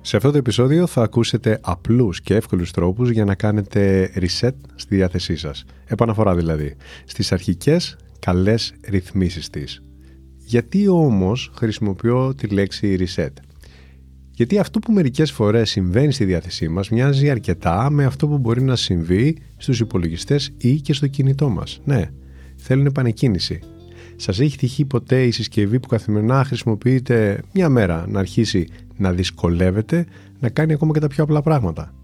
Σε αυτό το επεισόδιο θα ακούσετε απλούς και εύκολους τρόπους για να κάνετε reset στη διάθεσή σας. Επαναφορά δηλαδή στις αρχικές καλές ρυθμίσεις της. Γιατί όμως χρησιμοποιώ τη λέξη reset? Γιατί αυτό που μερικές φορές συμβαίνει στη διάθεσή μας μοιάζει αρκετά με αυτό που μπορεί να συμβεί στους υπολογιστές ή και στο κινητό μας. Ναι, θέλουν επανεκκίνηση. Σας έχει τυχεί ποτέ η συσκευή που καθημερινά χρησιμοποιείτε μια μέρα να αρχίσει να δυσκολεύεται να κάνει ακόμα και τα πιο απλά πράγματα?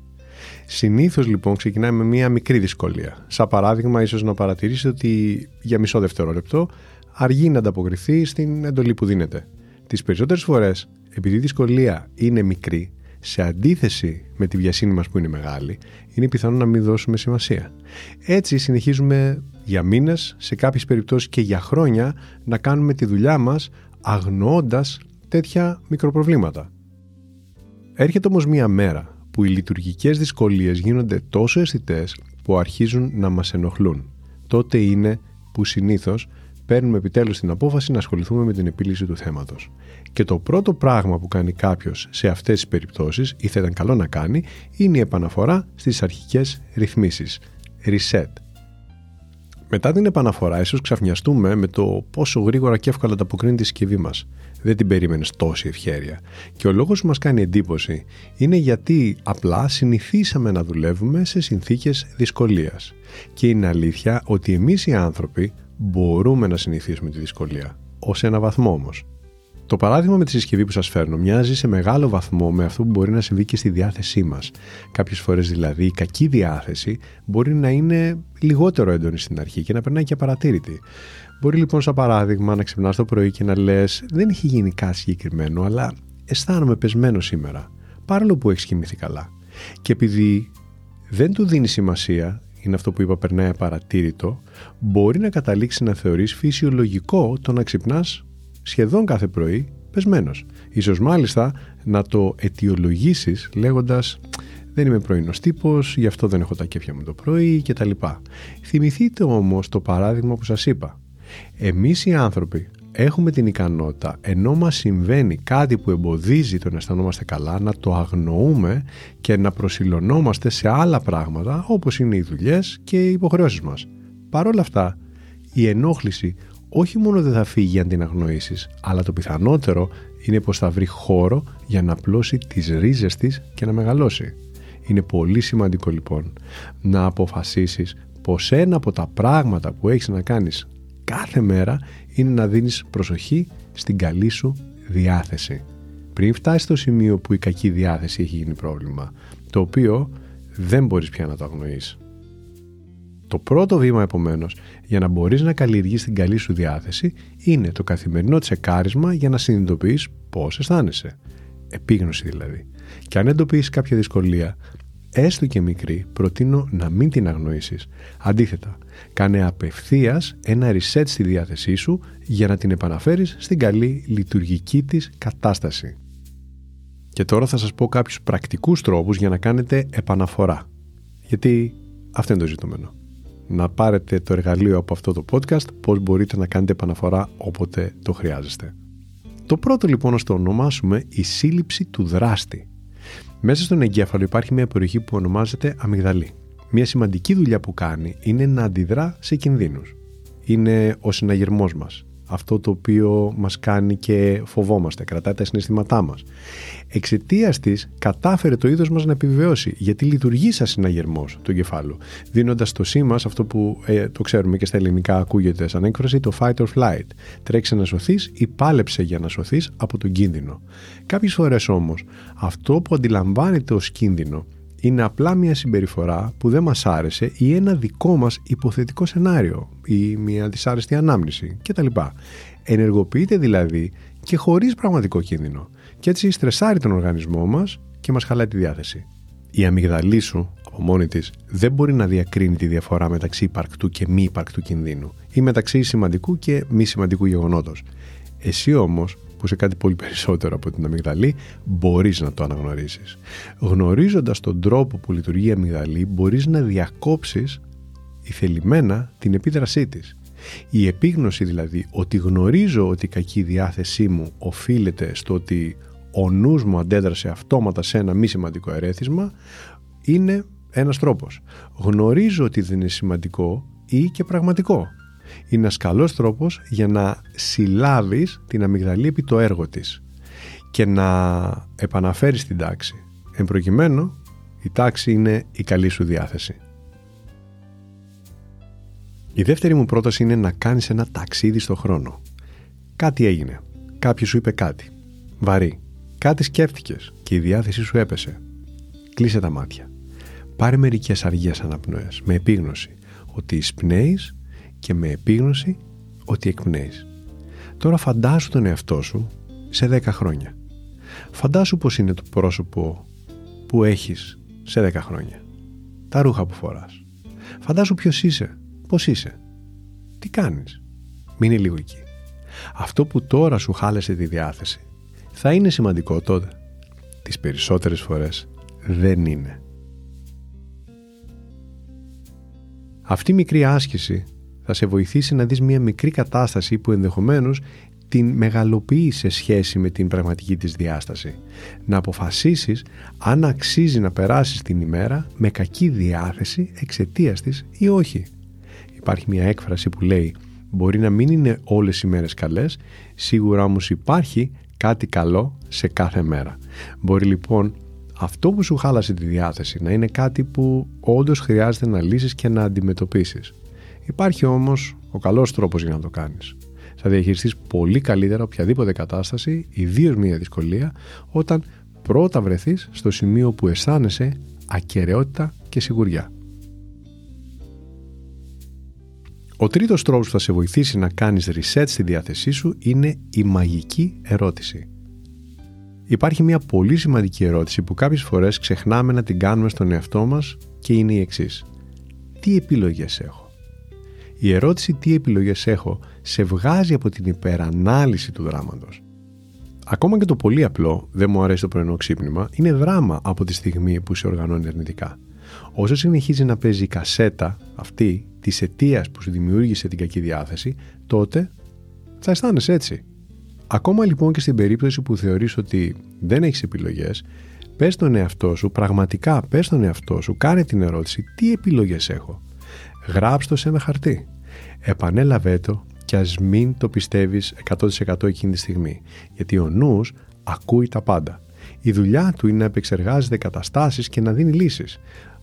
Συνήθως λοιπόν ξεκινάει με μια μικρή δυσκολία. Σαν παράδειγμα, ίσως να παρατηρήσετε ότι για μισό δευτερόλεπτο αργεί να ανταποκριθεί στην εντολή που δίνεται. Τις περισσότερες φορές, επειδή η δυσκολία είναι μικρή, σε αντίθεση με τη βιασύνη μας που είναι μεγάλη, είναι πιθανό να μην δώσουμε σημασία. Έτσι συνεχίζουμε για μήνες, σε κάποιες περιπτώσεις και για χρόνια, να κάνουμε τη δουλειά μας αγνοώντας τέτοια μικροπροβλήματα. Έρχεται όμως μία μέρα που οι λειτουργικές δυσκολίες γίνονται τόσο αισθητές που αρχίζουν να μας ενοχλούν. Τότε είναι που συνήθως παίρνουμε επιτέλους την απόφαση να ασχοληθούμε με την επίλυση του θέματος. Και το πρώτο πράγμα που κάνει κάποιος σε αυτές τις περιπτώσεις, ή θα ήταν καλό να κάνει, είναι η επαναφορά στις αρχικές ρυθμίσεις. Reset. Μετά την επαναφορά, ίσως ξαφνιαστούμε με το πόσο γρήγορα και εύκολα ανταποκρίνεται η συσκευή μας. Δεν την περίμενες τόση ευχέρεια. Και ο λόγος που μας κάνει εντύπωση είναι γιατί απλά συνηθίσαμε να δουλεύουμε σε συνθήκες δυσκολίας. Και είναι αλήθεια ότι εμείς οι άνθρωποι μπορούμε να συνηθίσουμε τη δυσκολία. Ως ένα βαθμό όμως. Το παράδειγμα με τη συσκευή που σας φέρνω μοιάζει σε μεγάλο βαθμό με αυτό που μπορεί να συμβεί και στη διάθεσή μας. Κάποιες φορές δηλαδή η κακή διάθεση μπορεί να είναι λιγότερο έντονη στην αρχή και να περνάει και απαρατήρητη. Μπορεί λοιπόν, σαν παράδειγμα, να ξυπνάς το πρωί και να λες: δεν έχει γίνει κάτι συγκεκριμένο, αλλά αισθάνομαι πεσμένο σήμερα, παρόλο που έχεις κοιμηθεί καλά. Και επειδή δεν του δίνει σημασία, είναι αυτό που είπα, περνάει απαρατήρητο, μπορεί να καταλήξει να θεωρείς φυσιολογικό το να ξυπνάς σχεδόν κάθε πρωί πεσμένος. Ίσως μάλιστα να το αιτιολογήσεις λέγοντας: δεν είμαι πρωινός τύπος, γι' αυτό δεν έχω τα κέφια μου το πρωί κτλ. Θυμηθείτε όμως το παράδειγμα που σας είπα. Εμείς οι άνθρωποι έχουμε την ικανότητα, ενώ μας συμβαίνει κάτι που εμποδίζει το να αισθανόμαστε καλά, να το αγνοούμε και να προσιλωνόμαστε σε άλλα πράγματα, όπως είναι οι δουλειές και οι υποχρεώσεις μας. Παρ' όλα αυτά, η ενόχληση όχι μόνο δεν θα φύγει αν την αγνοήσεις, αλλά το πιθανότερο είναι πως θα βρει χώρο για να απλώσει τις ρίζες της και να μεγαλώσει. Είναι πολύ σημαντικό λοιπόν να αποφασίσεις πως ένα από τα πράγματα που έχεις να κάνεις κάθε μέρα είναι να δίνεις προσοχή στην καλή σου διάθεση. Πριν φτάσεις στο σημείο που η κακή διάθεση έχει γίνει πρόβλημα, το οποίο δεν μπορείς πια να το αγνοείς. Το πρώτο βήμα επομένως για να μπορείς να καλλιεργείς την καλή σου διάθεση είναι το καθημερινό τσεκάρισμα για να συνειδητοποιείς πώς αισθάνεσαι. Επίγνωση δηλαδή. Και αν εντοπίσεις κάποια δυσκολία, έστω και μικρή, προτείνω να μην την αγνοήσεις. Αντίθετα, κάνε απευθείας ένα reset στη διάθεσή σου για να την επαναφέρεις στην καλή λειτουργική της κατάσταση. Και τώρα θα σας πω κάποιους πρακτικούς τρόπους για να κάνετε επαναφορά. Γιατί αυτό είναι το ζητούμενο. Να πάρετε το εργαλείο από αυτό το podcast, πώς μπορείτε να κάνετε επαναφορά όποτε το χρειάζεστε. Το πρώτο λοιπόν, ας το ονομάσουμε, η σύλληψη του δράστη. Μέσα στον εγκέφαλο υπάρχει μια περιοχή που ονομάζεται αμυγδαλή. Μια σημαντική δουλειά που κάνει είναι να αντιδρά σε κινδύνους. Είναι ο συναγερμός μας. Αυτό το οποίο μας κάνει και φοβόμαστε, κρατάει τα συναισθήματά μας. Εξαιτίας της κατάφερε το είδος μας να επιβιώσει, γιατί λειτουργεί σαν συναγερμός του εγκεφάλου, δίνοντας το σήμα, αυτό που το ξέρουμε και στα ελληνικά ακούγεται σαν έκφραση, το fight or flight. Τρέξε να σωθείς ή πάλεψε για να σωθείς από τον κίνδυνο. Κάποιες φορές όμως αυτό που αντιλαμβάνεται ως κίνδυνο είναι απλά μια συμπεριφορά που δεν μας άρεσε ή ένα δικό μας υποθετικό σενάριο ή μια δυσάρεστη ανάμνηση κτλ. Ενεργοποιείται δηλαδή και χωρίς πραγματικό κίνδυνο. Και έτσι στρεσάρει τον οργανισμό μας και μας χαλάει τη διάθεση. Η αμυγδαλή σου, από μόνη της, δεν μπορεί να διακρίνει τη διαφορά μεταξύ υπαρκτού και μη υπαρκτού κινδύνου ή μεταξύ σημαντικού και μη σημαντικού γεγονότος. Εσύ όμως, που είσαι κάτι πολύ περισσότερο από την αμυγδαλή, μπορείς να το αναγνωρίσεις. Γνωρίζοντας τον τρόπο που λειτουργεί η αμυγδαλή, μπορείς να διακόψεις ηθελημένα την επίδρασή της. Η επίγνωση δηλαδή ότι γνωρίζω ότι η κακή διάθεσή μου οφείλεται στο ότι ο νους μου αντέδρασε αυτόματα σε ένα μη σημαντικό ερέθισμα είναι ένας τρόπος. Γνωρίζω ότι δεν είναι σημαντικό ή και πραγματικό. Είναι ένας καλός τρόπος για να συλλάβεις την αμυγδαλή επί το έργο της και να επαναφέρεις την τάξη. Εν προκειμένου, η τάξη είναι η καλή σου διάθεση. Η δεύτερη μου πρόταση είναι να κάνεις ένα ταξίδι στο χρόνο. Κάτι έγινε. Κάποιος σου είπε κάτι. Βαρύ. Κάτι σκέφτηκες και η διάθεσή σου έπεσε. Κλείσε τα μάτια. Πάρε μερικές αργές αναπνοές με επίγνωση ότι εισπνέεις και με επίγνωση ότι εκπνέεις. Τώρα φαντάσου τον εαυτό σου σε 10 χρόνια. Φαντάσου πως είναι το πρόσωπο που έχεις σε 10 χρόνια. Τα ρούχα που φοράς. Φαντάσου ποιος είσαι. Πώς είσαι. Τι κάνεις. Μείνε λίγο εκεί. Αυτό που τώρα σου χάλασε τη διάθεση θα είναι σημαντικό τότε. Τις περισσότερες φορές δεν είναι. Αυτή η μικρή άσκηση θα σε βοηθήσει να δεις μια μικρή κατάσταση που ενδεχομένως την μεγαλοποιεί σε σχέση με την πραγματική της διάσταση. Να αποφασίσεις αν αξίζει να περάσεις την ημέρα με κακή διάθεση εξαιτίας της ή όχι. Υπάρχει μια έκφραση που λέει «Μπορεί να μην είναι όλες οι μέρες καλές, σίγουρα όμως υπάρχει κάτι καλό σε κάθε μέρα». Μπορεί λοιπόν αυτό που σου χάλασε τη διάθεση να είναι κάτι που όντως χρειάζεται να λύσεις και να αντιμετωπίσεις. Υπάρχει όμως ο καλός τρόπος για να το κάνεις. Θα διαχειριστείς πολύ καλύτερα οποιαδήποτε κατάσταση, ιδίως μια δυσκολία, όταν πρώτα βρεθείς στο σημείο που αισθάνεσαι ακεραιότητα και σιγουριά. Ο τρίτος τρόπος που θα σε βοηθήσει να κάνεις reset στη διάθεσή σου είναι η μαγική ερώτηση. Υπάρχει μια πολύ σημαντική ερώτηση που κάποιες φορές ξεχνάμε να την κάνουμε στον εαυτό μας και είναι η εξής. Τι επιλογές έχω? Η ερώτηση τι επιλογές έχω σε βγάζει από την υπερανάλυση του δράματος. Ακόμα και το πολύ απλό δεν μου αρέσει το πρωινό ξύπνημα είναι δράμα από τη στιγμή που σε οργανώνει αρνητικά. Όσο συνεχίζει να παίζει η κασέτα αυτή της αιτίας που σου δημιούργησε την κακή διάθεση, τότε θα αισθάνεσαι έτσι. Ακόμα λοιπόν και στην περίπτωση που θεωρείς ότι δεν έχεις επιλογές, πες τον εαυτό σου, πραγματικά πες τον εαυτό σου, κάνε την ερώτηση τι επιλογές έχω. Γράψ' το σε ένα χαρτί. Επανέλαβε το και ας μην το πιστεύεις 100% εκείνη τη στιγμή, γιατί ο νους ακούει τα πάντα. Η δουλειά του είναι να επεξεργάζεται καταστάσεις και να δίνει λύσεις.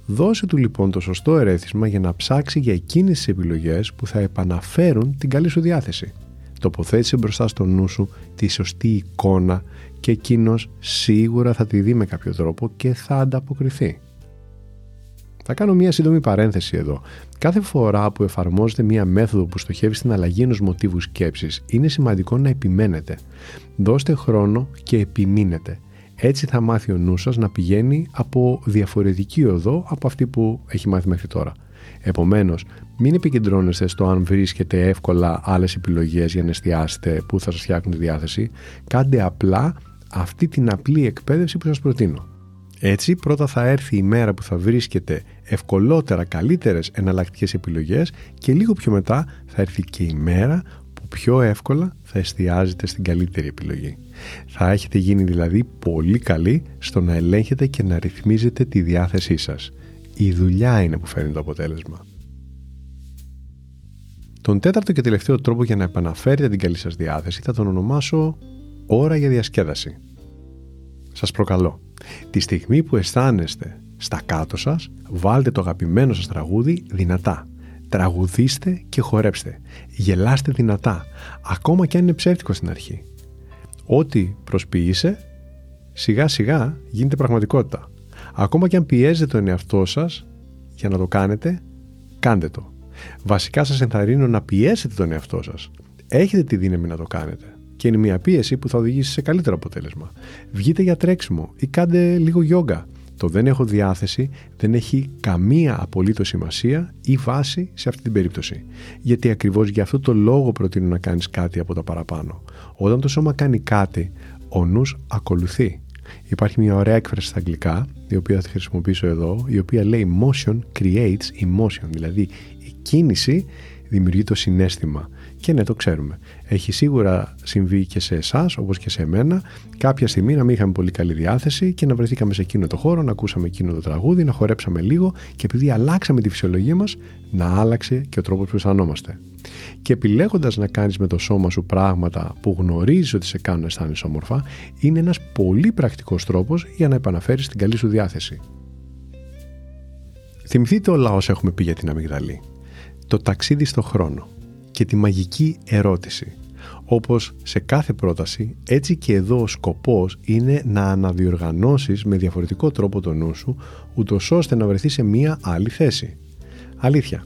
Δώσε του λοιπόν το σωστό ερέθισμα για να ψάξει για εκείνες τις επιλογές που θα επαναφέρουν την καλή σου διάθεση. Τοποθέτησε μπροστά στο νου σου τη σωστή εικόνα και εκείνος σίγουρα θα τη δει με κάποιο τρόπο και θα ανταποκριθεί. Θα κάνω μια σύντομη παρένθεση εδώ. Κάθε φορά που εφαρμόζεται μια μέθοδο που στοχεύει στην αλλαγή ενός μοτίβου σκέψης, είναι σημαντικό να επιμένετε. Δώστε χρόνο και επιμείνετε. Έτσι θα μάθει ο νους σας να πηγαίνει από διαφορετική οδό από αυτή που έχει μάθει μέχρι τώρα. Επομένως, μην επικεντρώνεστε στο αν βρίσκετε εύκολα άλλες επιλογές για να εστιάσετε που θα σας φτιάχνουν τη διάθεση. Κάντε απλά αυτή την απλή εκπαίδευση που σας προτείνω. Έτσι, πρώτα θα έρθει η μέρα που θα βρίσκετε ευκολότερα καλύτερες εναλλακτικές επιλογές και λίγο πιο μετά θα έρθει και η μέρα που πιο εύκολα θα εστιάζετε στην καλύτερη επιλογή. Θα έχετε γίνει δηλαδή πολύ καλοί στο να ελέγχετε και να ρυθμίζετε τη διάθεσή σας. Η δουλειά είναι που φέρνει το αποτέλεσμα. Τον τέταρτο και τελευταίο τρόπο για να επαναφέρετε την καλή σας διάθεση θα τον ονομάσω ώρα για διασκέδαση. Σας προκαλώ. Τη στιγμή που αισθάνεστε στα κάτω σας, βάλτε το αγαπημένο σας τραγούδι δυνατά. Τραγουδίστε και χορέψτε. Γελάστε δυνατά, ακόμα και αν είναι ψεύτικο στην αρχή. Ό,τι προσποιείσαι, σιγά σιγά γίνεται πραγματικότητα. Ακόμα και αν πιέζετε τον εαυτό σας για να το κάνετε, κάντε το. Βασικά σας ενθαρρύνω να πιέσετε τον εαυτό σας. Έχετε τη δύναμη να το κάνετε. και είναι μια πίεση που θα οδηγήσει σε καλύτερο αποτέλεσμα. Βγείτε για τρέξιμο ή κάντε λίγο γιόγκα. Το δεν έχω διάθεση δεν έχει καμία απολύτως σημασία ή βάση σε αυτή την περίπτωση. Γιατί ακριβώς για αυτό το λόγο προτείνω να κάνεις κάτι από τα παραπάνω. Όταν το σώμα κάνει κάτι, ο νους ακολουθεί. Υπάρχει μια ωραία έκφραση στα αγγλικά, η οποία θα χρησιμοποιήσω εδώ, η οποία λέει motion creates emotion, δηλαδή η κίνηση δημιουργεί το συναίσθημα. Και ναι, το ξέρουμε. Έχει σίγουρα συμβεί και σε εσάς, όπως και σε εμένα, κάποια στιγμή να μην είχαμε πολύ καλή διάθεση και να βρεθήκαμε σε εκείνο το χώρο, να ακούσαμε εκείνο το τραγούδι, να χορέψαμε λίγο και επειδή αλλάξαμε τη φυσιολογία μας, να άλλαξε και ο τρόπος που αισθανόμαστε. Και επιλέγοντας να κάνεις με το σώμα σου πράγματα που γνωρίζεις ότι σε κάνουν να αισθάνεσαι όμορφα, είναι ένας πολύ πρακτικός τρόπος για να επαναφέρεις την καλή σου διάθεση. Θυμηθείτε όλα όσα έχουμε πει για την αμυγδαλή. Το ταξίδι στο χρόνο. Και τη μαγική ερώτηση. Όπως σε κάθε πρόταση, έτσι και εδώ ο σκοπός είναι να αναδιοργανώσεις με διαφορετικό τρόπο το νου σου, ούτως ώστε να βρεθεί σε μία άλλη θέση. Αλήθεια,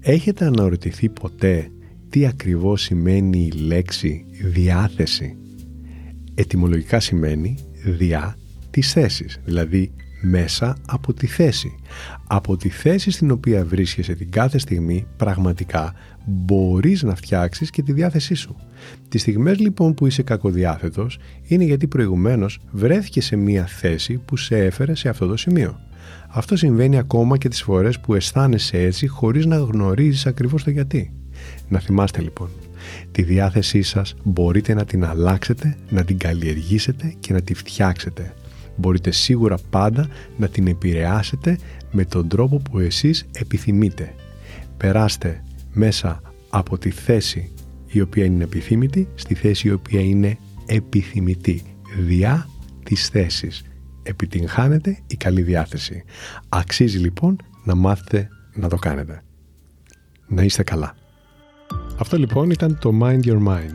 έχετε αναρωτηθεί ποτέ τι ακριβώς σημαίνει η λέξη διάθεση? Ετυμολογικά σημαίνει διά της θέσης, δηλαδή μέσα από τη θέση. Από τη θέση στην οποία βρίσκεσαι την κάθε στιγμή, πραγματικά μπορείς να φτιάξεις και τη διάθεσή σου. Τις στιγμές λοιπόν που είσαι κακοδιάθετος είναι γιατί προηγουμένως βρέθηκες σε μια θέση που σε έφερε σε αυτό το σημείο. Αυτό συμβαίνει ακόμα και τις φορές που αισθάνεσαι έτσι χωρίς να γνωρίζεις ακριβώς το γιατί. Να θυμάστε λοιπόν, τη διάθεσή σας μπορείτε να την αλλάξετε, να την καλλιεργήσετε και να τη φτιάξετε. Μπορείτε σίγουρα πάντα να την επηρεάσετε με τον τρόπο που εσείς επιθυμείτε. Περάστε μέσα από τη θέση η οποία είναι επιθύμητη στη θέση η οποία είναι επιθυμητή. Διά της θέσης. Επιτυγχάνεται η καλή διάθεση. Αξίζει λοιπόν να μάθετε να το κάνετε. Να είστε καλά. Αυτό λοιπόν ήταν το Mind Your Mind.